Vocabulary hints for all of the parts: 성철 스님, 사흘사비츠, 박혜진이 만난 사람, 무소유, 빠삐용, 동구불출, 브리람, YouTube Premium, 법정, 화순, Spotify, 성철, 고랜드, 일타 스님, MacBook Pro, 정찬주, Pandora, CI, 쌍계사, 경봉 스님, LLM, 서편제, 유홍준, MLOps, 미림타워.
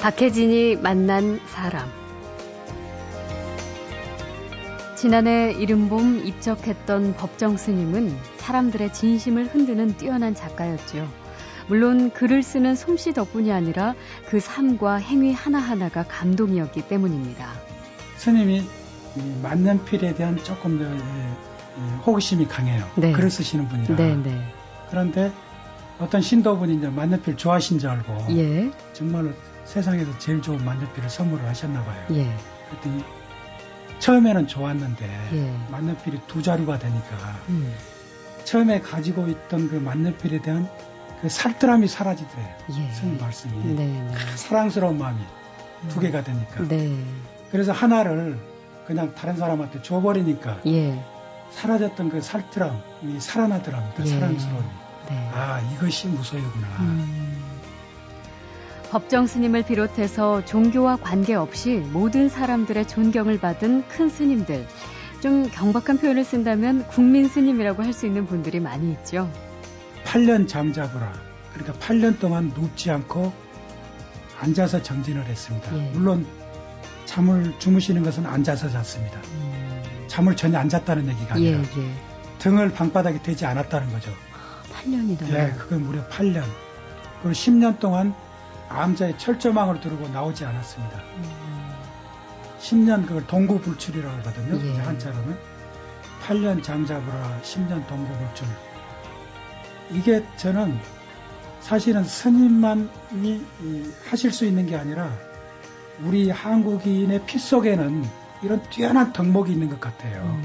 박혜진이 만난 사람. 지난해 이른봄 입적했던 법정 스님은 사람들의 진심을 흔드는 뛰어난 작가였죠. 물론 글을 쓰는 솜씨 덕분이 아니라 그 삶과 행위 하나하나가 감동이었기 때문입니다. 스님이 맞는 필에 대한 조금 더 호기심이 강해요. 네. 글을 쓰시는 분이라. 네네. 그런데 어떤 신도분이 이제 만년필 좋아하신 줄 알고, 예, 정말로 세상에서 제일 좋은 만년필을 선물을 하셨나 봐요. 예. 그랬더니 처음에는 좋았는데, 예, 만년필이 두 자루가 되니까, 음, 처음에 가지고 있던 그 만년필에 대한 그 살뜰함이 사라지더래요. 예. 스님 말씀이. 네. 사랑스러운 마음이 두 개가 되니까. 네. 그래서 하나를 그냥 다른 사람한테 줘버리니까, 예, 사라졌던 그 살뜰함이 살아나더랍니다. 예. 사랑스러움이. 네. 아, 이것이 무소유구나. 법정 스님을 비롯해서 종교와 관계없이 모든 사람들의 존경을 받은 큰 스님들, 좀 경박한 표현을 쓴다면 국민 스님이라고 할 수 있는 분들이 많이 있죠. 8년 잠자부라, 그러니까 8년 동안 눕지 않고 앉아서 정진을 했습니다. 예. 물론 잠을 주무시는 것은 앉아서 잤습니다. 잠을 전혀 안 잤다는 얘기가 아니라, 예, 예, 등을 방바닥에 대지 않았다는 거죠. 8년이다. 네, 그건 무려 8년. 그리고 10년 동안 암자의 철조망을 두르고 나오지 않았습니다. 10년 그걸 동구불출이라고 하거든요. 예. 이제 한자로는 8년 잠자부라 10년 동구불출. 이게 저는 사실은 스님만이 하실 수 있는 게 아니라 우리 한국인의 피 속에는 이런 뛰어난 덕목이 있는 것 같아요.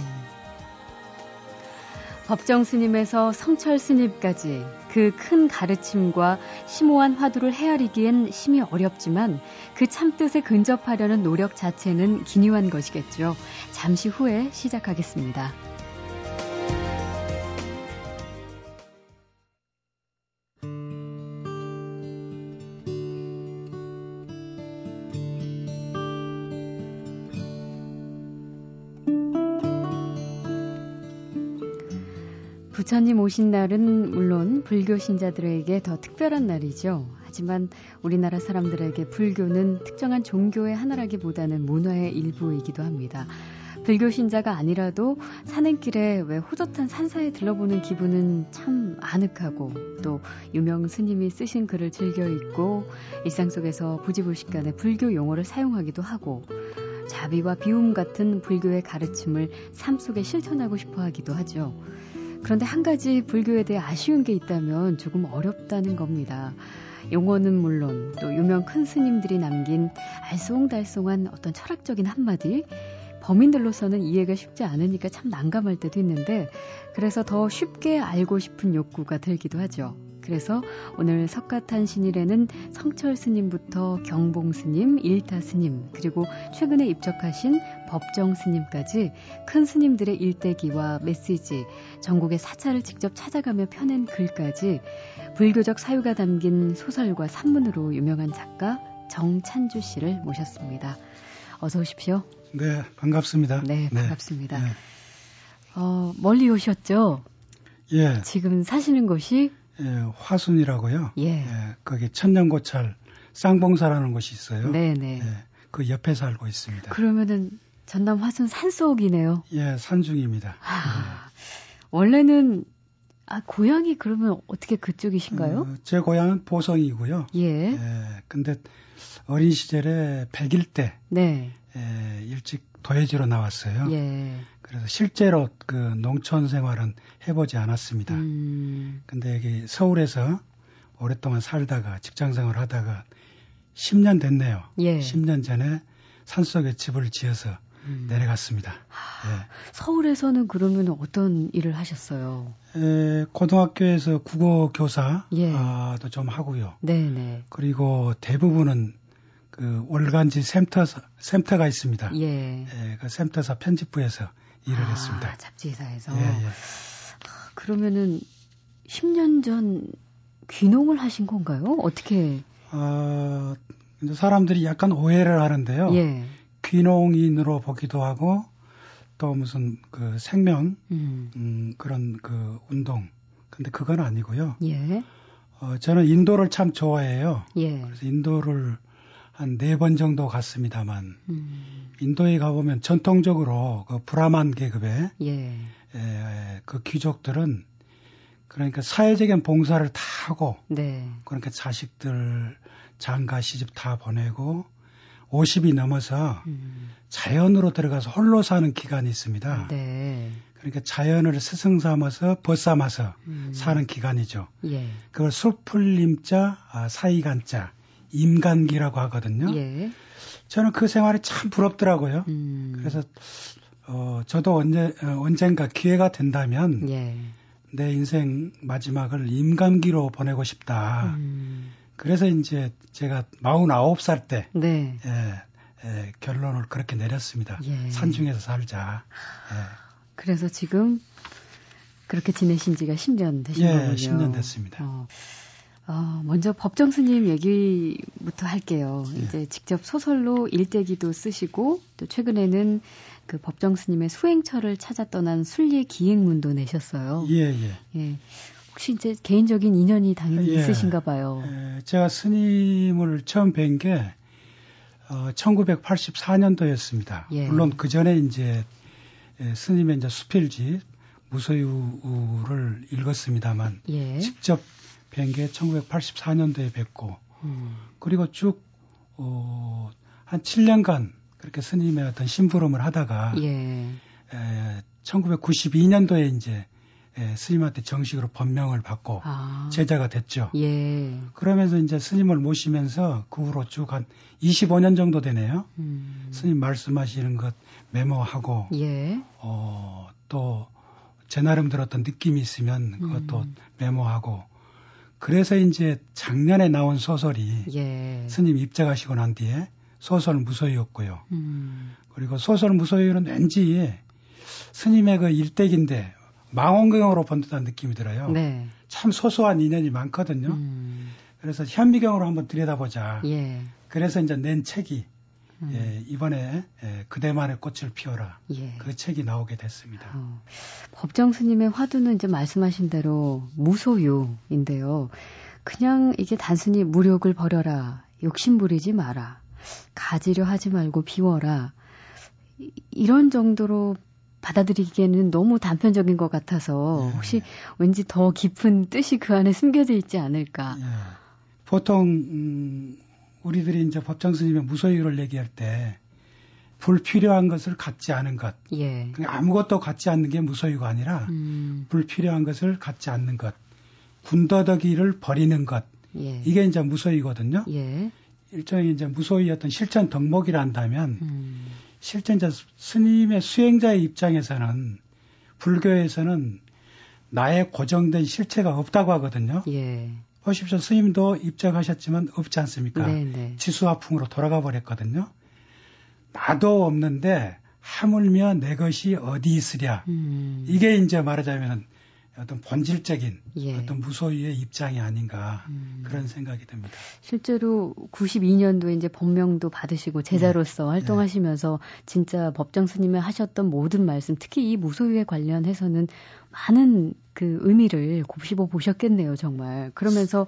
법정 스님에서 성철 스님까지 그 큰 가르침과 심오한 화두를 헤아리기엔 심히 어렵지만 그 참뜻에 근접하려는 노력 자체는 기이한 것이겠죠. 잠시 후에 시작하겠습니다. 부처님 오신 날은 물론 불교 신자들에게 더 특별한 날이죠. 하지만 우리나라 사람들에게 불교는 특정한 종교의 하나라기보다는 문화의 일부이기도 합니다. 불교 신자가 아니라도 산행길에 왜 호젓한 산사에 들러보는 기분은 참 아늑하고, 또 유명 스님이 쓰신 글을 즐겨 읽고 일상 속에서 부지불식간에 불교 용어를 사용하기도 하고, 자비와 비움 같은 불교의 가르침을 삶 속에 실천하고 싶어 하기도 하죠. 그런데 한 가지 불교에 대해 아쉬운 게 있다면 조금 어렵다는 겁니다. 용어는 물론 또 유명 큰 스님들이 남긴 알쏭달쏭한 어떤 철학적인 한마디, 범인들로서는 이해가 쉽지 않으니까 참 난감할 때도 있는데, 그래서 더 쉽게 알고 싶은 욕구가 들기도 하죠. 그래서 오늘 석가탄 신일에는 성철 스님부터 경봉 스님, 일타 스님, 그리고 최근에 입적하신 법정 스님까지 큰 스님들의 일대기와 메시지, 전국의 사찰을 직접 찾아가며 펴낸 글까지 불교적 사유가 담긴 소설과 산문으로 유명한 작가 정찬주 씨를 모셨습니다. 어서 오십시오. 네, 반갑습니다. 네, 반갑습니다. 네. 멀리 오셨죠? 예. 지금 사시는 곳이? 예, 화순이라고요. 예. 예, 거기 천년고찰 쌍봉사라는 곳이 있어요. 네네. 예, 그 옆에 살고 있습니다. 그러면은 전남 화순 산속이네요. 예, 산중입니다. 아, 예. 원래는 고향이 그러면 어떻게 그쪽이신가요? 제 고향은 보성이고요. 예. 예. 근데 어린 시절에 100일 때, 네, 예, 일찍 도예지로 나왔어요. 예. 그래서 실제로 그 농촌 생활은 해보지 않았습니다. 근데 여기 서울에서 오랫동안 살다가 직장 생활 하다가 10년 됐네요. 예. 10년 전에 산속에 집을 지어서 내려갔습니다. 하, 예. 서울에서는 그러면 어떤 일을 하셨어요? 예, 고등학교에서 국어 교사도, 예, 좀 하고요. 네네. 그리고 대부분은 그 월간지 샘터가 있습니다. 예. 예, 그 샘터사 편집부에서 일을 했습니다. 잡지사에서. 예, 예. 아, 그러면은 10년 전 귀농을 하신 건가요? 어떻게? 사람들이 약간 오해를 하는데요. 예. 귀농인으로 보기도 하고 또 무슨 그 생명, 그런 그 운동. 근데 그건 아니고요. 예. 저는 인도를 참 좋아해요. 예. 그래서 인도를 한 4번 정도 갔습니다만 인도에 가보면 전통적으로 그 브라만 계급의 그 귀족들은 그러니까 사회적인 봉사를 다 하고 그러니까 자식들 장가 시집 다 보내고 50이 넘어서 자연으로 들어가서 홀로 사는 기간이 있습니다. 그러니까 자연을 스승 삼아서 벗 삼아서 사는 기간이죠. 그걸 수풀림자, 사이간자, 임간기라고 하거든요. 저는 그 생활이 참 부럽더라고요. 그래서 저도 언젠가 기회가 된다면 내 인생 마지막을 임간기로 보내고 싶다. 그래서 이제 제가 49살 때 결론을 그렇게 내렸습니다. 산중에서 살자. 그래서 지금 그렇게 지내신 지가 10년 되신 거군요. 10년 됐습니다. 먼저 법정 스님 얘기부터 할게요. 이제 직접 소설로 일대기도 쓰시고 또 최근에는 그 법정 스님의 수행처를 찾아 떠난 순리 기행문도 내셨어요. 혹시 이제 개인적인 인연이 당연히 있으신가 봐요. 제가 스님을 처음 뵌 게 1984년도였습니다. 물론 그 전에 이제 스님의 이제 수필집 무소유를 읽었습니다만 직접 뵌 게 1984년도에 뵙고 그리고 쭉 한 7년간 그렇게 스님의 어떤 심부름을 하다가 1992년도에 이제 스님한테 정식으로 법명을 받고 제자가 됐죠. 그러면서 이제 스님을 모시면서 그 후로 쭉 한 25년 정도 되네요. 스님 말씀하시는 것 메모하고 또 제 나름대로 어떤 느낌이 있으면 그것도 메모하고 그래서 이제 작년에 나온 소설이 스님 입장하시고 난 뒤에 소설 무소유였고요. 그리고 소설 무소유는 왠지 스님의 그 일대기인데 망원경으로 본 듯한 느낌이 들어요. 참 소소한 인연이 많거든요. 그래서 현미경으로 한번 들여다보자. 그래서 이제 낸 책이 이번에 그대만의 꽃을 피워라. 그 책이 나오게 됐습니다. 법정 스님의 화두는 이제 말씀하신 대로 무소유인데요. 그냥 이게 단순히 무력을 버려라, 욕심부리지 마라, 가지려 하지 말고 비워라 이런 정도로 받아들이기에는 너무 단편적인 것 같아서 혹시 왠지 더 깊은 뜻이 그 안에 숨겨져 있지 않을까. 보통 우리들이 이제 법정 스님의 무소유를 얘기할 때 불필요한 것을 갖지 않은 것. 그러니까 아무것도 갖지 않는 게 무소유가 아니라 불필요한 것을 갖지 않는 것. 군더더기를 버리는 것. 이게 이제 무소유거든요. 일종의 이제 무소유의 어떤 실천 덕목이라 한다면 실제 이제 스님의 수행자의 입장에서는 불교에서는 나의 고정된 실체가 없다고 하거든요. 보십시오. 스님도 입장하셨지만 없지 않습니까? 지수화풍으로 돌아가 버렸거든요. 나도 없는데 하물며 내 것이 어디 있으랴. 이게 이제 말하자면 어떤 본질적인 어떤 무소유의 입장이 아닌가 그런 생각이 듭니다. 실제로 92년도에 이제 법명도 받으시고 제자로서 활동하시면서 진짜 법정 스님이 하셨던 모든 말씀, 특히 이 무소유에 관련해서는 많은 그 의미를 곱씹어 보셨겠네요, 정말. 그러면서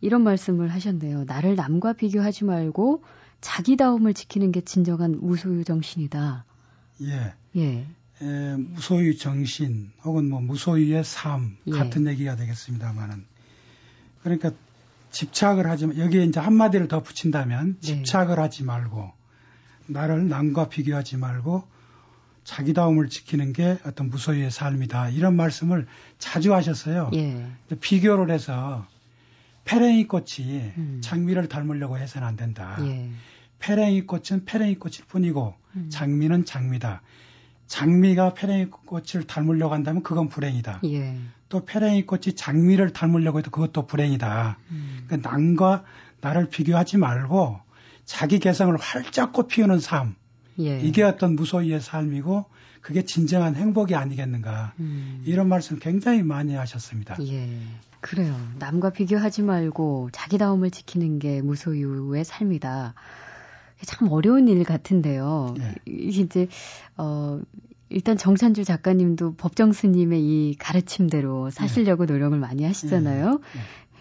이런 말씀을 하셨네요. 나를 남과 비교하지 말고 자기다움을 지키는 게 진정한 무소유 정신이다. 무소유 정신 혹은 뭐 무소유의 삶 같은 얘기가 되겠습니다만은 그러니까 집착을 하지 여기에 이제 한마디를 더 붙인다면 집착을 하지 말고 나를 남과 비교하지 말고 자기다움을 지키는 게 어떤 무소유의 삶이다 이런 말씀을 자주 하셨어요. 비교를 해서 페랭이 꽃이 장미를 닮으려고 해서는 안 된다. 페랭이 꽃은 페랭이 꽃일 뿐이고 장미는 장미다. 장미가 페랭이 꽃을 닮으려고 한다면 그건 불행이다. 또 페랭이 꽃이 장미를 닮으려고 해도 그것도 불행이다. 그러니까 남과 나를 비교하지 말고 자기 개성을 활짝 꽃피우는 삶. 이게 어떤 무소유의 삶이고 그게 진정한 행복이 아니겠는가. 이런 말씀 굉장히 많이 하셨습니다. 그래요. 남과 비교하지 말고 자기다움을 지키는 게 무소유의 삶이다. 참 어려운 일 같은데요. 이제 일단 정찬주 작가님도 법정 스님의 이 가르침대로 사시려고 노력을 많이 하시잖아요.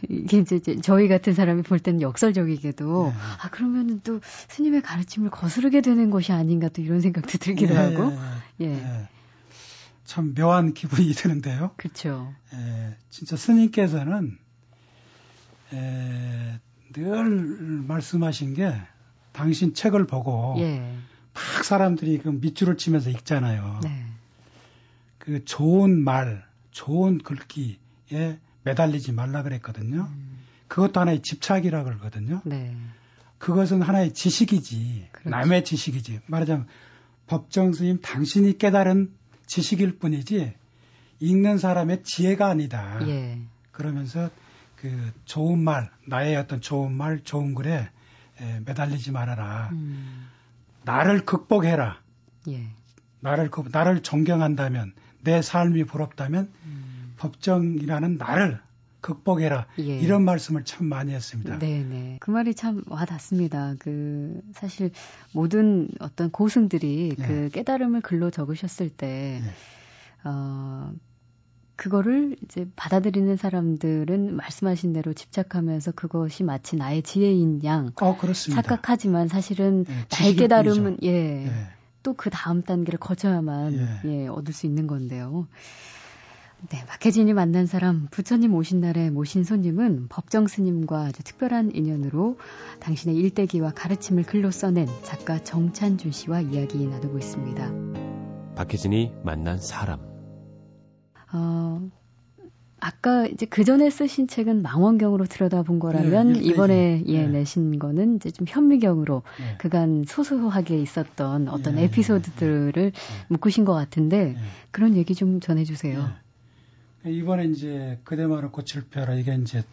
이게 이제 저희 같은 사람이 볼 때는 역설적이게도 네. 아 그러면은 또 스님의 가르침을 거스르게 되는 것이 아닌가 또 이런 생각도 들기도 네. 하고 예. 네. 참 묘한 기분이 드는데요. 그렇죠. 예, 진짜 스님께서는 늘 말씀하신 게 당신 책을 보고 예. 막 사람들이 그 밑줄을 치면서 읽잖아요. 네. 그 좋은 말, 좋은 글귀에 매달리지 말라 그랬거든요. 그것도 하나의 집착이라 그러거든요. 네. 그것은 하나의 지식이지, 그렇지. 남의 지식이지. 말하자면 법정 스님 당신이 깨달은 지식일 뿐이지 읽는 사람의 지혜가 아니다. 예. 그러면서 그 좋은 말, 나의 어떤 좋은 말, 좋은 글에 매달리지 말아라. 나를 극복해라. 예. 나를 존경한다면 내 삶이 부럽다면 법정이라는 나를 극복해라. 예. 이런 말씀을 참 많이 했습니다. 네네. 그 말이 참 와닿습니다. 그, 사실, 모든 어떤 고승들이 예. 그 깨달음을 글로 적으셨을 때, 예. 그거를 이제 받아들이는 사람들은 말씀하신 대로 집착하면서 그것이 마치 나의 지혜인 양. 그렇습니다. 착각하지만 사실은 예, 나의 깨달음은, 예. 예. 또 그 다음 단계를 거쳐야만, 예. 예, 얻을 수 있는 건데요. 네, 박혜진이 만난 사람, 부처님 오신 날에 모신 손님은 법정 스님과 아주 특별한 인연으로 당신의 일대기와 가르침을 글로 써낸 작가 정찬주 씨와 이야기 나누고 있습니다. 박혜진이 만난 사람. 아까 이제 그 전에 쓰신 책은 망원경으로 들여다본 거라면 네, 이번에 예, 네. 내신 거는 이제 좀 현미경으로 네. 그간 소소하게 있었던 어떤 네, 에피소드들을 네. 묶으신 것 같은데 네. 그런 얘기 좀 전해주세요. 네. 이번에 이제 그대만을 고칠 펴라 이게 이제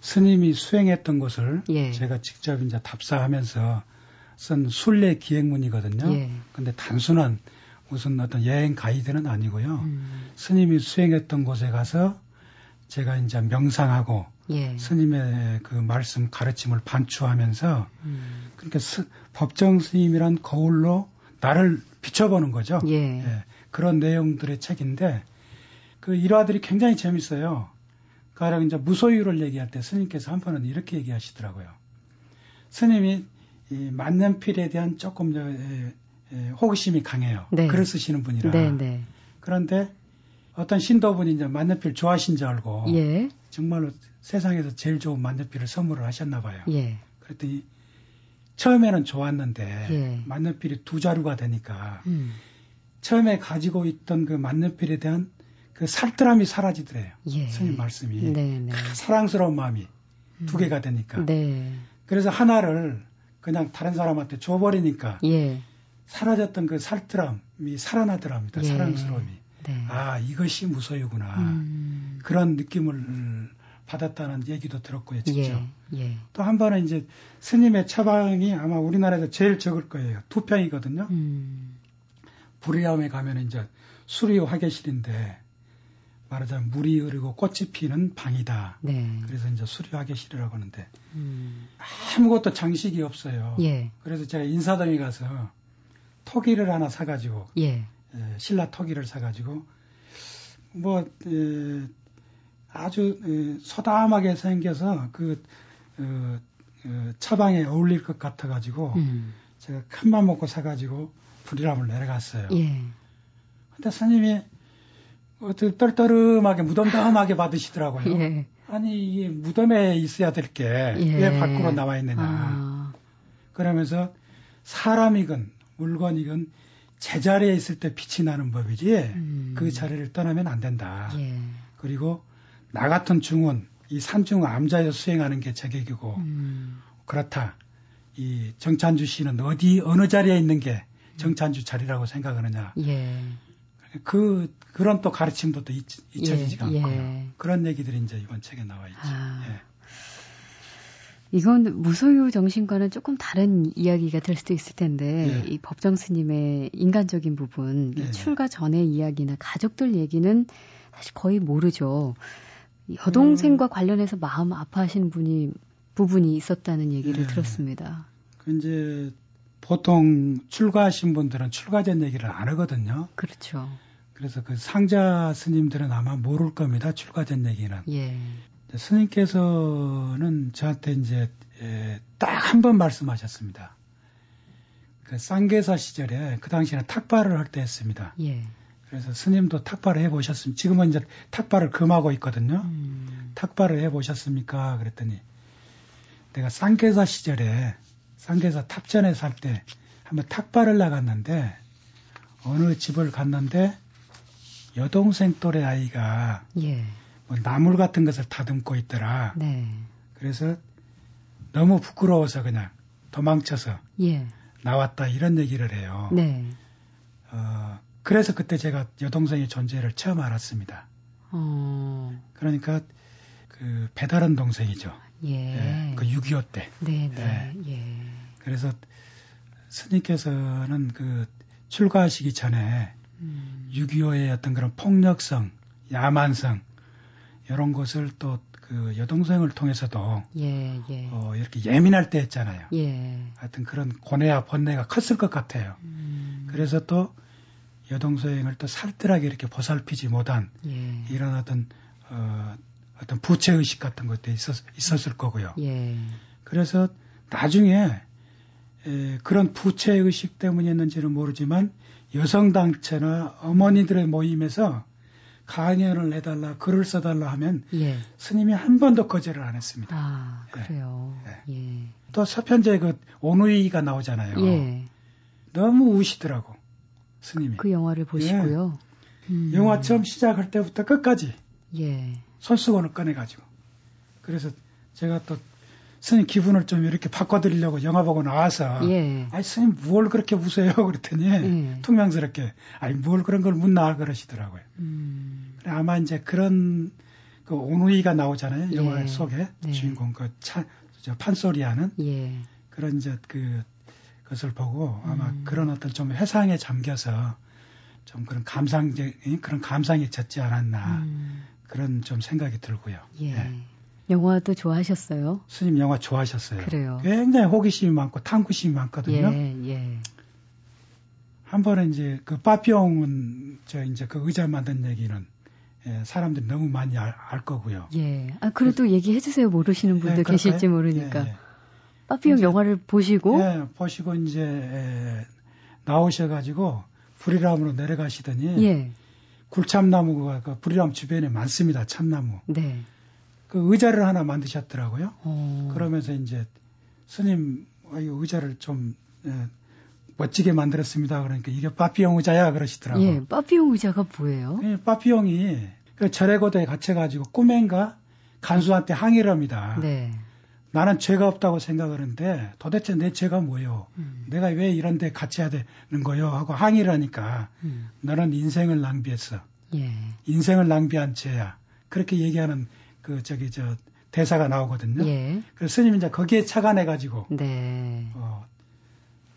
스님이 수행했던 것을 예. 제가 직접 이제 답사하면서 쓴 순례 기행문이거든요. 그런데 예. 단순한 무슨 어떤 여행 가이드는 아니고요. 스님이 수행했던 곳에 가서 제가 이제 명상하고 예. 스님의 그 말씀 가르침을 반추하면서 그러니까 법정 스님이란 거울로 나를 비춰보는 거죠. 예. 예. 그런 내용들의 책인데. 그 일화들이 굉장히 재밌어요. 가령 이제 무소유를 얘기할 때 스님께서 한편은 이렇게 얘기하시더라고요. 스님이 이 만년필에 대한 조금 호기심이 강해요. 네. 글을 쓰시는 분이라. 네, 네. 그런데 어떤 신도분이 이제 만년필 좋아하신 줄 알고 예. 정말로 세상에서 제일 좋은 만년필을 선물을 하셨나 봐요. 예. 그랬더니 처음에는 좋았는데 예. 만년필이 두 자루가 되니까 처음에 가지고 있던 그 만년필에 대한 그 살뜰함이 사라지더래요. 예. 스님 말씀이. 네네. 사랑스러운 마음이 두 개가 되니까. 네. 그래서 하나를 그냥 다른 사람한테 줘버리니까 예. 사라졌던 그 살뜰함이 살아나더랍니다. 예. 사랑스러움이. 네. 아, 이것이 무소유구나. 그런 느낌을 받았다는 얘기도 들었고요. 직접. 예. 예. 또 한 번은 이제 스님의 처방이 아마 우리나라에서 제일 적을 거예요. 2평이거든요. 브리람에 가면 이제 수류 화계실인데 말하자면 물이 흐르고 꽃이 피는 방이다. 네. 그래서 이제 수류화계실이라고 하는데 아무것도 장식이 없어요. 예. 그래서 제가 인사동에 가서 토기를 하나 사가지고 예. 신라 토기를 사가지고 뭐 아주 소담하게 생겨서 그 처방에 어울릴 것 같아가지고 제가 큰맘 먹고 사가지고 불이람을 내려갔어요. 예. 근데 스님이 떨떠름하게 무덤덤하게 받으시더라고요. 예. 아니 이게 무덤에 있어야 될 게 왜 예. 밖으로 나와 있느냐. 아. 그러면서 사람이건 물건이건 제자리에 있을 때 빛이 나는 법이지 그 자리를 떠나면 안 된다. 예. 그리고 나 같은 중은 이 산중 암자여 수행하는 게 제격이고 그렇다. 이 정찬주 씨는 어느 자리에 있는 게 정찬주 자리라고 생각하느냐. 예. 그런 또 가르침도 또 잊혀지지가 예, 않고요. 예. 그런 얘기들이 이제 이번 책에 나와 있죠. 아, 예. 이건 무소유 정신과는 조금 다른 이야기가 될 수도 있을 텐데 예. 이 법정 스님의 인간적인 부분, 예. 출가 전의 이야기나 가족들 얘기는 사실 거의 모르죠. 여동생과 관련해서 마음 아파하시는 부분이 있었다는 얘기를 예. 들었습니다. 이제 보통 출가하신 분들은 출가 전 얘기를 안 하거든요. 그렇죠. 그래서 그 상자 스님들은 아마 모를 겁니다. 출가 전 얘기는. 예. 스님께서는 저한테 이제 딱 한 번 말씀하셨습니다. 그 쌍계사 시절에 그 당시에는 탁발을 할 때였습니다. 예. 그래서 스님도 탁발을 해보셨습니까? 지금은 이제 탁발을 금하고 있거든요. 탁발을 해보셨습니까? 그랬더니 내가 쌍계사 시절에 쌍계사 탑전에 살 때 한번 탁발을 나갔는데 어느 집을 갔는데 여동생 또래 아이가 예. 뭐 나물 같은 것을 다듬고 있더라. 네. 그래서 너무 부끄러워서 그냥 도망쳐서 예. 나왔다 이런 얘기를 해요. 네. 그래서 그때 제가 여동생의 존재를 처음 알았습니다. 그러니까 그 배다른 동생이죠. 예. 예. 그 6.25 때. 네, 네. 예. 예. 그래서 스님께서는 그 출가하시기 전에 6.25의 어떤 그런 폭력성, 야만성 이런 것을 또 그 여동생을 통해서도 예, 예. 이렇게 예민할 때 했잖아요. 예. 하여튼 그런 고뇌와 번뇌가 컸을 것 같아요. 그래서 또 여동생을 또 살뜰하게 이렇게 보살피지 못한 예. 이런 어떤 부채의식 같은 것도 있었을 거고요. 예. 그래서 나중에 그런 부채의식 때문이었는지는 모르지만 여성단체나 어머니들의 모임에서 강연을 해달라, 글을 써달라 하면 예. 스님이 한 번도 거절을 안 했습니다. 아, 그래요. 예. 예. 또 서편제 그 오누이가 나오잖아요. 예. 너무 우시더라고, 스님이. 그 영화를 보시고요. 예. 영화 처음 시작할 때부터 끝까지 예. 손수건을 꺼내가지고. 그래서 제가 또 스님 기분을 좀 이렇게 바꿔드리려고 영화 보고 나와서 예. 아니 스님 뭘 그렇게 우세요? 그랬더니 예. 퉁명스럽게 아니 뭘 그런 걸 묻나? 그러시더라고요. 아마 이제 그런 그 오누이가 나오잖아요. 영화 예. 속에 네. 주인공 그 판소리하는 예. 그런 이제 그것을 보고 아마 그런 어떤 좀 회상에 잠겨서 좀 그런 감상적인 그런 감상에 젖지 않았나 그런 좀 생각이 들고요. 예. 예. 영화도 좋아하셨어요? 스님 영화 좋아하셨어요. 그래요. 굉장히 호기심이 많고 탐구심이 많거든요. 예, 예. 한 번은 이제 그 빠삐용은 저 이제 그 의자 만든 얘기는 예, 사람들이 너무 많이 알 거고요. 예. 아 그래도 얘기해 주세요. 모르시는 분들 예, 계실지 모르니까. 예, 예. 빠삐용 영화를 보시고 예, 보시고 이제 나오셔 가지고 브리람으로 내려가시더니 예. 굴참나무가 그 브리람 주변에 많습니다. 참나무. 네. 그 의자를 하나 만드셨더라고요. 오. 그러면서 이제 스님 의자를 좀 멋지게 만들었습니다. 그러니까 이게 빠삐용 의자야 그러시더라고요. 예, 빠삐용 의자가 뭐예요? 예, 빠삐용이 그 절에고도에 갇혀가지고 꿈엔가 간수한테 항의를 합니다. 네. 나는 죄가 없다고 생각하는데 도대체 내 죄가 뭐예요? 내가 왜 이런 데 갇혀야 되는 거요? 하고 항의를 하니까 너는 인생을 낭비했어. 예. 인생을 낭비한 죄야. 그렇게 얘기하는 그 대사가 나오거든요. 예. 그래서 스님이 이제 거기에 착안해 가지고 네.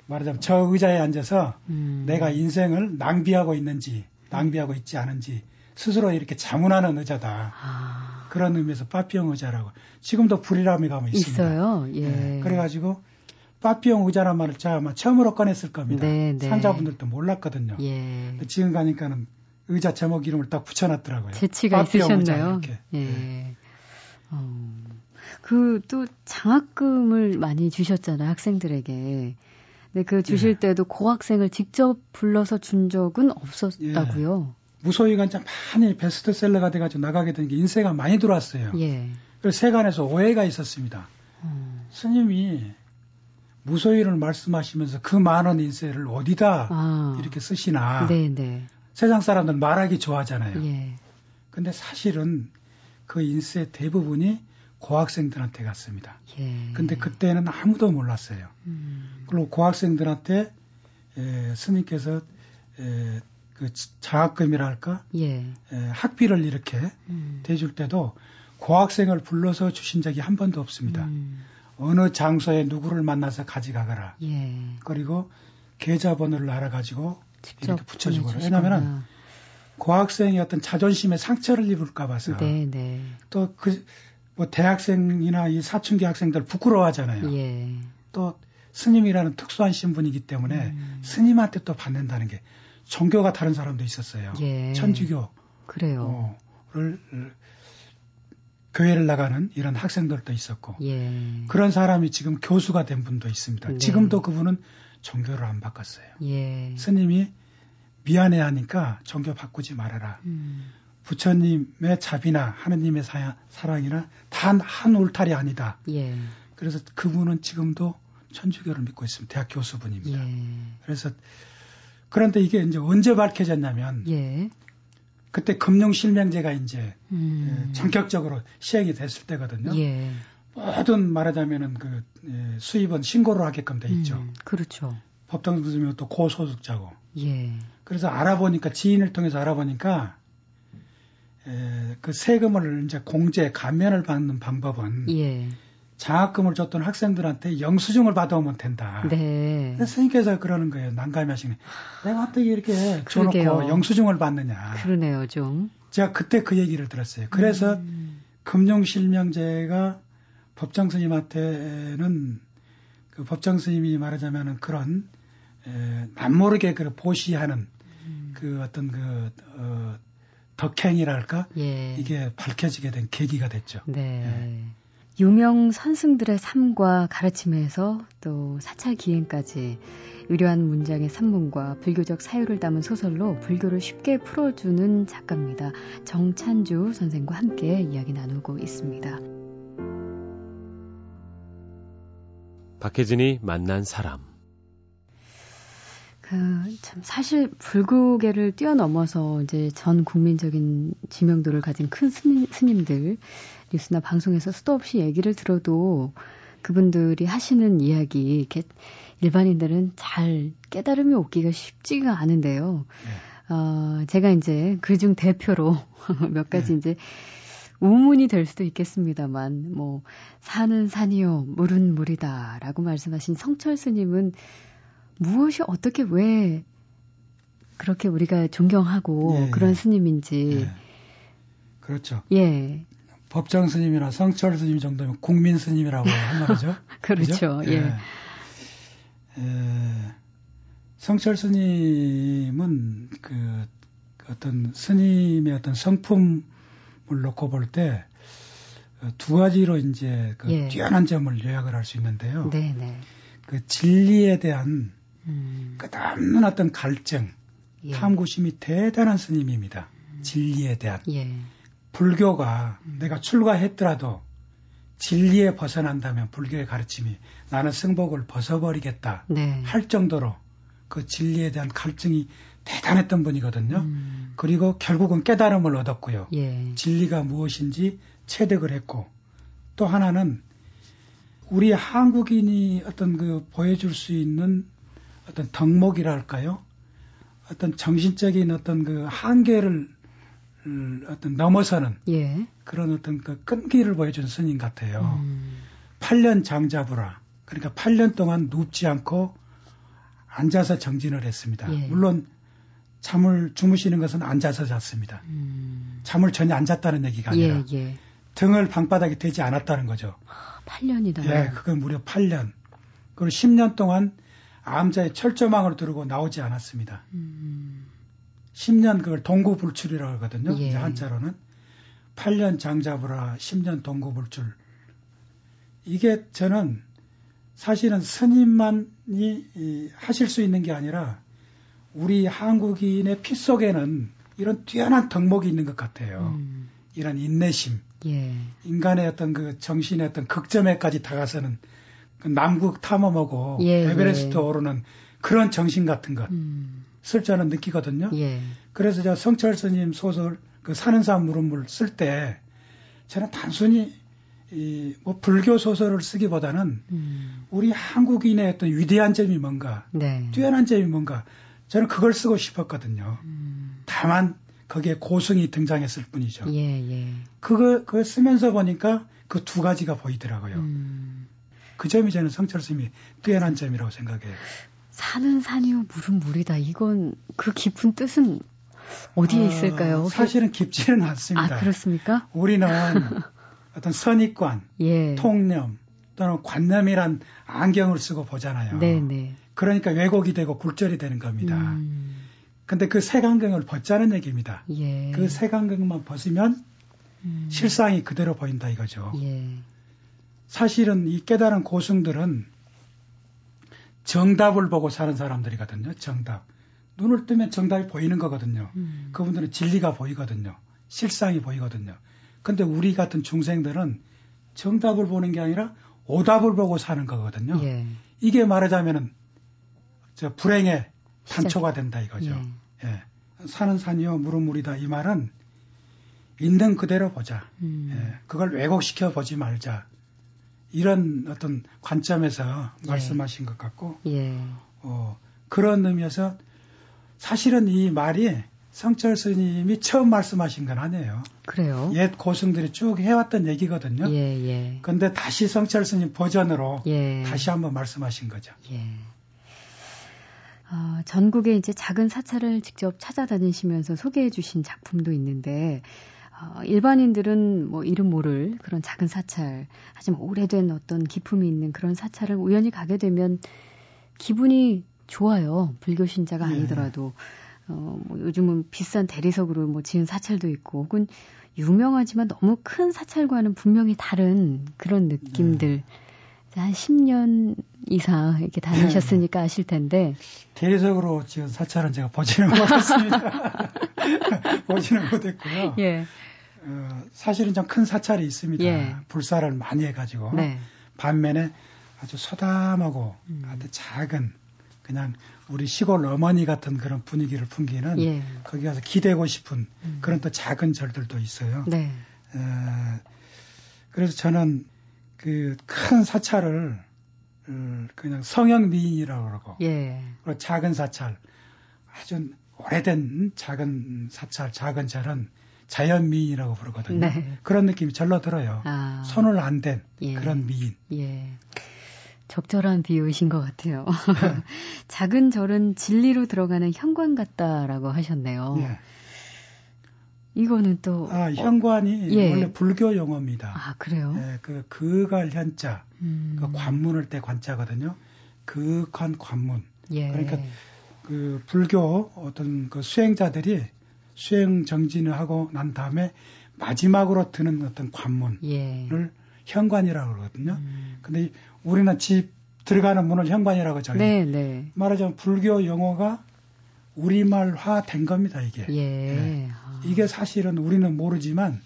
말하자면 저 의자에 앉아서 내가 인생을 낭비하고 있는지 낭비하고 있지 않은지 스스로 이렇게 자문하는 의자다. 아. 그런 의미에서 빠삐용 의자라고 지금도 브리람에 가면 있습니다. 있어요. 예. 예. 그래가지고 빠삐용 의자란 말을 제가 아마 처음으로 꺼냈을 겁니다. 네, 네. 산자분들도 몰랐거든요. 예. 지금 가니까는 의자 제목 이름을 딱 붙여놨더라고요. 재치가 있으셨나요? 예. 네. 그 또 장학금을 많이 주셨잖아요, 학생들에게. 근데 그 주실 예. 때도 고학생을 직접 불러서 준 적은 없었다고요. 예. 무소유가 많이 베스트셀러가 돼가지고 나가게 된 게 인쇄가 많이 들어왔어요. 예. 그래서 세간에서 오해가 있었습니다. 스님이 무소유를 말씀하시면서 그 많은 인쇄를 어디다 이렇게 쓰시나. 네네. 세상 사람들 말하기 좋아하잖아요. 예. 근데 사실은 그 인쇄 대부분이 고학생들한테 갔습니다. 예. 근데 그때는 아무도 몰랐어요. 그리고 고학생들한테 스님께서 그 장학금이랄까? 예. 학비를 이렇게 대줄 때도 고학생을 불러서 주신 적이 한 번도 없습니다. 어느 장소에 누구를 만나서 가져가거라. 예. 그리고 계좌번호를 알아가지고 이렇게 붙여주고. 왜냐면은, 고학생이 어떤 자존심에 상처를 입을까 봐서. 네네. 또 대학생이나 이 사춘기 학생들 부끄러워하잖아요. 예. 또, 스님이라는 특수한 신분이기 때문에 스님한테 또 받는다는 게 종교가 다른 사람도 있었어요. 예. 천주교. 그래요. 를 교회를 나가는 이런 학생들도 있었고 예. 그런 사람이 지금 교수가 된 분도 있습니다. 네. 지금도 그분은 종교를 안 바꿨어요. 예. 스님이 미안해하니까 종교 바꾸지 말아라. 부처님의 자비나 하느님의 사랑이나 단 한 울타리 아니다. 예. 그래서 그분은 지금도 천주교를 믿고 있습니다. 대학 교수분입니다. 예. 그래서 그런데 이게 이제 언제 밝혀졌냐면 예. 그때 금융실명제가 이제 전격적으로 시행이 됐을 때거든요. 예. 모든 말하자면은 그 수입은 신고를 하게끔 돼 있죠. 그렇죠. 법정 수준이면 또 고소득자고. 예. 그래서 알아보니까 지인을 통해서 알아보니까 그 세금을 이제 공제 감면을 받는 방법은 예. 장학금을 줬던 학생들한테 영수증을 받아오면 된다. 네. 스님께서 그러는 거예요. 난감해 하시네. 내가 어떻게 이렇게 줘놓고 그러게요. 영수증을 받느냐. 그러네요, 좀. 제가 그때 그 얘기를 들었어요. 그래서 금융실명제가 법정 스님한테는 그 법정 스님이 말하자면은 그런 남모르게 그 보시하는 그 어떤 그 덕행이랄까 예. 이게 밝혀지게 된 계기가 됐죠. 네. 예. 유명 선승들의 삶과 가르침에서 또 사찰 기행까지 유려한 문장의 산문과 불교적 사유를 담은 소설로 불교를 쉽게 풀어주는 작가입니다. 정찬주 선생과 함께 이야기 나누고 있습니다. 박혜진이 만난 사람. 참 사실 불교계를 뛰어넘어서 이제 전 국민적인 지명도를 가진 큰 스님들 뉴스나 방송에서 수도 없이 얘기를 들어도 그분들이 하시는 이야기 이렇게 일반인들은 잘 깨달음이 오기가 쉽지가 않은데요. 네. 제가 이제 그중 대표로 몇 가지 네. 이제 우문이 될 수도 있겠습니다만 뭐 산은 산이요 물은 물이다라고 말씀하신 성철 스님은 무엇이 어떻게 왜 그렇게 우리가 존경하고 예, 그런 스님인지. 예. 그렇죠. 예. 법정 스님이나 성철 스님 정도면 국민 스님이라고 한 말이죠. 그렇죠. 그렇죠? 예. 성철 스님은 그 어떤 스님의 어떤 성품을 놓고 볼 때 두 가지로 이제 그 예. 뛰어난 점을 요약을 할 수 있는데요. 네네. 그 진리에 대한 끝없는 어떤 갈증, 예. 탐구심이 대단한 스님입니다. 진리에 대한. 예. 불교가 내가 출가했더라도 진리에 벗어난다면 불교의 가르침이 나는 승복을 벗어버리겠다 네. 할 정도로 그 진리에 대한 갈증이 대단했던 분이거든요. 그리고 결국은 깨달음을 얻었고요. 예. 진리가 무엇인지 체득을 했고 또 하나는 우리 한국인이 어떤 그 보여줄 수 있는 어떤 덕목이랄까요? 어떤 정신적인 어떤 그 한계를 어떤 넘어서는 예. 그런 어떤 그 끈기를 보여준 스님 같아요. 8년 장자부라. 그러니까 8년 동안 눕지 않고 앉아서 정진을 했습니다. 예. 물론 잠을 주무시는 것은 앉아서 잤습니다. 잠을 전혀 안 잤다는 얘기가 아니라 예, 예. 등을 방바닥에 대지 않았다는 거죠. 8년이다. 예, 그건 무려 8년. 그리고 10년 동안 암자의 철조망을 두르고 나오지 않았습니다. 10년 그걸 동구불출이라고 하거든요. 예. 이제 한자로는. 8년 장자부라 10년 동구불출. 이게 저는 사실은 스님만이 하실 수 있는 게 아니라 우리 한국인의 피 속에는 이런 뛰어난 덕목이 있는 것 같아요. 이런 인내심. 예. 인간의 어떤 그 정신의 어떤 극점에까지 다가서는 그 남극 탐험하고 예, 에베레스트 예. 오르는 그런 정신 같은 것. 쓸 줄 아는 느끼거든요. 예. 그래서 제가 성철 스님 소설 그 사는 삶 물은 물 쓸 때 저는 단순히 뭐 불교 소설을 쓰기보다는 우리 한국인의 어떤 위대한 점이 뭔가 네. 뛰어난 점이 뭔가 저는 그걸 쓰고 싶었거든요. 다만 거기에 고승이 등장했을 뿐이죠. 예, 예. 그걸 쓰면서 보니까 그 두 가지가 보이더라고요. 그 점이 저는 성철 스님이 뛰어난 점이라고 생각해요. 산은 산이요, 물은 물이다. 이건 그 깊은 뜻은 어디에 있을까요? 사실은 깊지는 않습니다. 아, 그렇습니까? 우리는 어떤 선입관, 예. 통념 또는 관념이란 안경을 쓰고 보잖아요. 네네. 그러니까 왜곡이 되고 굴절이 되는 겁니다. 근데 그 색안경을 벗자는 얘기입니다. 예. 그 색안경만 벗으면 실상이 그대로 보인다 이거죠. 예. 사실은 이 깨달은 고승들은 정답을 보고 사는 사람들이거든요. 정답. 눈을 뜨면 정답이 보이는 거거든요. 그분들은 진리가 보이거든요. 실상이 보이거든요. 근데 우리 같은 중생들은 정답을 보는 게 아니라 오답을 보고 사는 거거든요. 예. 이게 말하자면은 저 불행의 단초가 된다 이거죠. 예. 예. 산은 산이요 물은 물이다 이 말은 있는 그대로 보자. 예. 그걸 왜곡시켜 보지 말자. 이런 어떤 관점에서 예. 말씀하신 것 같고 예. 그런 의미에서 사실은 이 말이 성철 스님이 처음 말씀하신 건 아니에요. 그래요? 옛 고승들이 쭉 해왔던 얘기거든요. 예, 그런데 예. 다시 성철 스님 버전으로 예. 다시 한번 말씀하신 거죠. 예. 전국에 이제 작은 사찰을 직접 찾아다니시면서 소개해 주신 작품도 있는데 일반인들은 뭐 이름 모를 그런 작은 사찰, 하지만 오래된 어떤 기품이 있는 그런 사찰을 우연히 가게 되면 기분이 좋아요. 불교 신자가 아니더라도 뭐 요즘은 비싼 대리석으로 뭐 지은 사찰도 있고 혹은 유명하지만 너무 큰 사찰과는 분명히 다른 그런 느낌들. 한 10년 이상 이렇게 다니셨으니까 아실 텐데. 대리석으로 지은 사찰은 제가 보지는 못했습니다. 보지는 못했고요. 예. 사실은 좀 큰 사찰이 있습니다. 예. 불사를 많이 해가지고. 네. 반면에 아주 소담하고 아주 작은 그냥 우리 시골 어머니 같은 그런 분위기를 풍기는 예. 거기 가서 기대고 싶은 그런 또 작은 절들도 있어요. 네. 그래서 저는 그 큰 사찰을 그냥 성형미인이라고 그러고 예. 그리고 작은 사찰, 아주 오래된 작은 사찰, 작은 절은 자연미인이라고 부르거든요. 네. 그런 느낌이 절로 들어요. 아. 손을 안 댄 예. 그런 미인. 예. 적절한 비유이신 것 같아요. 작은 절은 진리로 들어가는 현관 같다라고 하셨네요. 예. 이거는 또 현관이 예. 원래 불교 용어입니다. 아 그래요? 예, 그갈 현자, 그 관문을 때 관자거든요. 그간 관문. 예. 그러니까 그 불교 어떤 그 수행자들이 수행 정진을 하고 난 다음에 마지막으로 드는 어떤 관문을 예. 현관이라고 그러거든요. 근데 우리는 집 들어가는 문을 현관이라고 저희 네. 말하자면 불교 용어가 우리말화 된 겁니다, 이게. 예. 예. 이게 사실은 우리는 모르지만,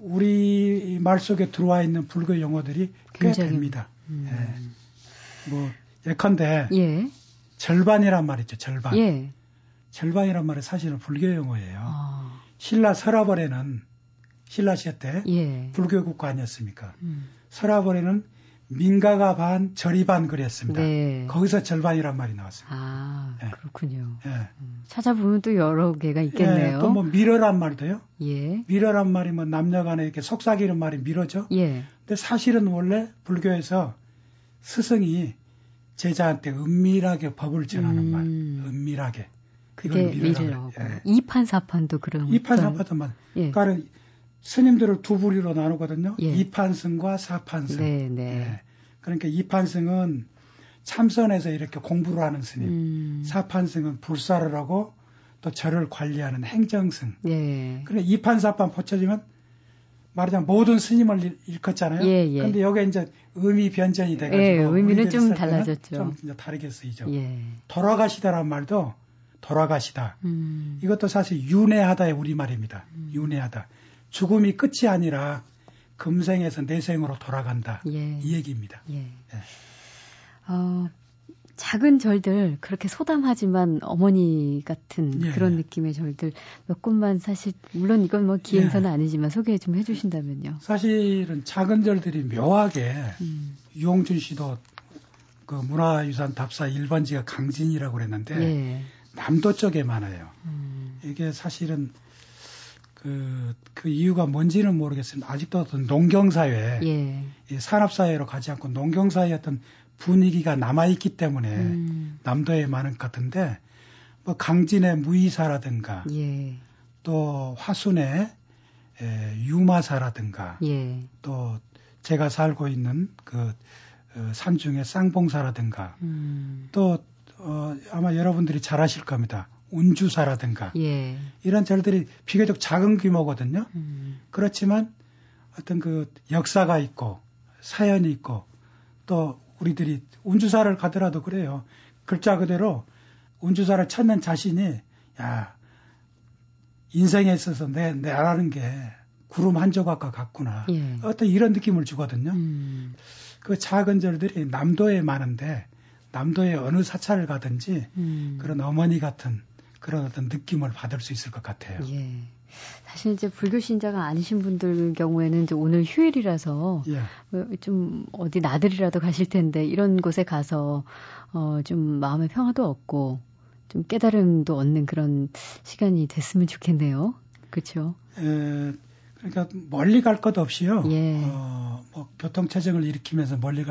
우리 말 속에 들어와 있는 불교 용어들이 꽤 굉장히, 됩니다. 예. 뭐, 예컨대, 예. 절반이란 말 있죠, 절반. 예. 절반이란 말이 사실은 불교 용어예요. 아. 신라 서라벌에는, 신라 시대 때, 예. 불교 국가 아니었습니까? 서라벌에는 민가가 반, 절이 반 그랬습니다. 네. 거기서 절반이란 말이 나왔습니다. 아, 예. 그렇군요. 예. 찾아보면 또 여러 개가 있겠네요. 예, 또 뭐 미러란 말도요. 예. 미러란 말이 뭐 남녀간에 이렇게 속삭이는 말이 미러죠. 예. 근데 사실은 원래 불교에서 스승이 제자한테 은밀하게 법을 전하는 말, 은밀하게. 그게 미러라고. 예. 2판, 4판도 그런. 2판, 4판도 말. 예. 그러니까 스님들을 두 부류로 나누거든요. 예. 2판승과 4판승. 네. 그러니까 2판승은 참선에서 이렇게 공부를 하는 스님. 4판승은 불사를 하고 또 절을 관리하는 행정승. 예. 그러니까 2판, 4판 붙여지면 말하자면 모든 스님을 일컫잖아요. 그런데 여기에 이제 의미 변전이 돼가지고. 예, 의미는 좀 달라졌죠. 좀 이제 다르게 쓰이죠. 예. 돌아가시다란 말도 돌아가시다. 이것도 사실 윤회하다의 우리말입니다. 윤회하다. 죽음이 끝이 아니라 금생에서 내생으로 돌아간다. 예. 이 얘기입니다. 예. 예. 작은 절들, 그렇게 소담하지만 어머니 같은 예. 그런 느낌의 절들 몇 곳만 사실, 물론 이건 뭐 기행선은 예. 아니지만 소개 좀 해주신다면요. 사실은 작은 절들이 묘하게 유홍준 씨도 그 문화유산 답사 1번지가 강진이라고 그랬는데 예. 남도 쪽에 많아요. 이게 사실은 그 이유가 뭔지는 모르겠습니다. 아직도 어떤 농경사회, 예. 산업사회로 가지 않고 농경사회의 어떤 분위기가 남아있기 때문에 남도에 많은 것 같은데, 뭐 강진의 무이사라든가, 예. 또 화순의 유마사라든가, 예. 또 제가 살고 있는 그 산중의 쌍봉사라든가, 또 아마 여러분들이 잘 아실 겁니다. 운주사라든가 예. 이런 절들이 비교적 작은 규모거든요. 그렇지만 어떤 그 역사가 있고 사연이 있고 또 우리들이 운주사를 가더라도 그래요. 글자 그대로 운주사를 찾는 자신이 야 인생에 있어서 내라는 게 구름 한 조각과 같구나. 예. 어떤 이런 느낌을 주거든요. 그 작은 절들이 남도에 많은데 남도에 어느 사찰을 가든지 그런 어머니 같은 그런 어떤 느낌을 받을 수 있을 것 같아요. 예. 사실 이제 불교 신자가 아니신 분들 경우에는 이제 오늘 휴일이라서 예. 좀 어디 나들이라도 가실 텐데 이런 곳에 가서 좀 마음의 평화도 얻고 좀 깨달음도 얻는 그런 시간이 됐으면 좋겠네요. 그렇죠? 예. 그러니까 멀리 갈 것 없이요. 예. 뭐 교통체증을 일으키면서 멀리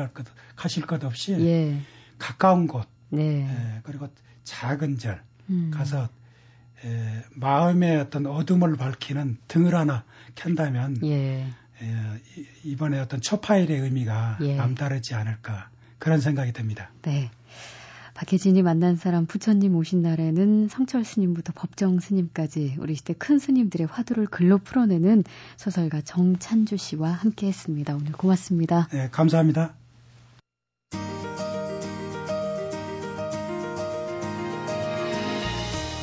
가실 것 없이 예. 가까운 곳 네. 예, 그리고 작은 절 가서 예, 마음의 어떤 어둠을 밝히는 등을 하나 켠다면 예. 예, 이번에 어떤 초파일의 의미가 예. 남다르지 않을까 그런 생각이 듭니다. 네. 박혜진이 만난 사람 부처님 오신 날에는 성철 스님부터 법정 스님까지 우리 시대 큰 스님들의 화두를 글로 풀어내는 소설가 정찬주 씨와 함께했습니다. 오늘 고맙습니다. 네, 감사합니다.